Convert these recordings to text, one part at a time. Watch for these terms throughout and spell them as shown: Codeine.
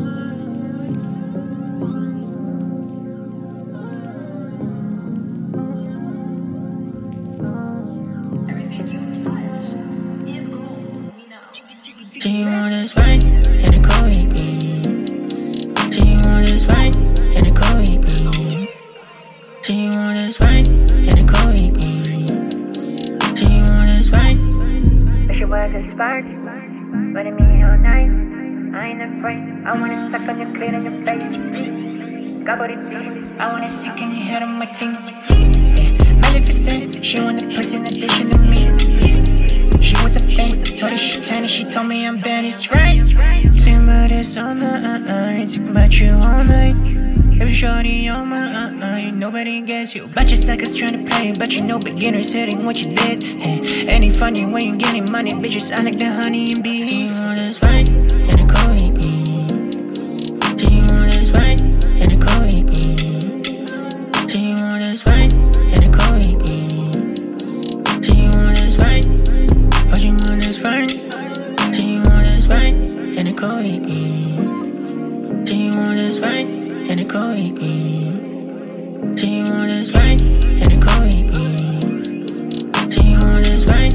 She want it right in a codeine bean. She want it right in a codeine bean. She want it right in a codeine bean. She want it right. She was a spark, running me all night. I ain't afraid. I wanna suck on your clit on your face. Gobble it. I wanna sick in your head on my team. Yeah. Maleficent. She want the person addition to me. She was a fan. Told her she 10 and she told me I'm bad, it's right. Too much is on the it's about you all night. Every shorty on my nobody gets you. But just like us trying to play, but you know beginners hitting what you did. Hey, ain't it funny when you getting money, bitches? I like the honey and bees. She want us right in a codeine bean. She want us right in a codeine bean. She want us right in a codeine bean. She want us right. Oh, she want us right. She want us right in a codeine bean. She want us right in a codeine bean. She want us right in a codeine bean. She want us right.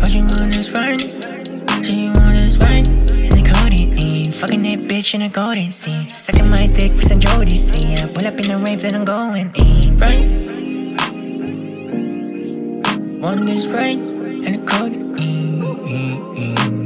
Oh, she want us right. She want us right in a codeine bean. Fucking that bitch in a golden scene. Sucking my dick with some Jody scene. I pull up in the rave, then I'm going in. Right. Want us right. And a codeine.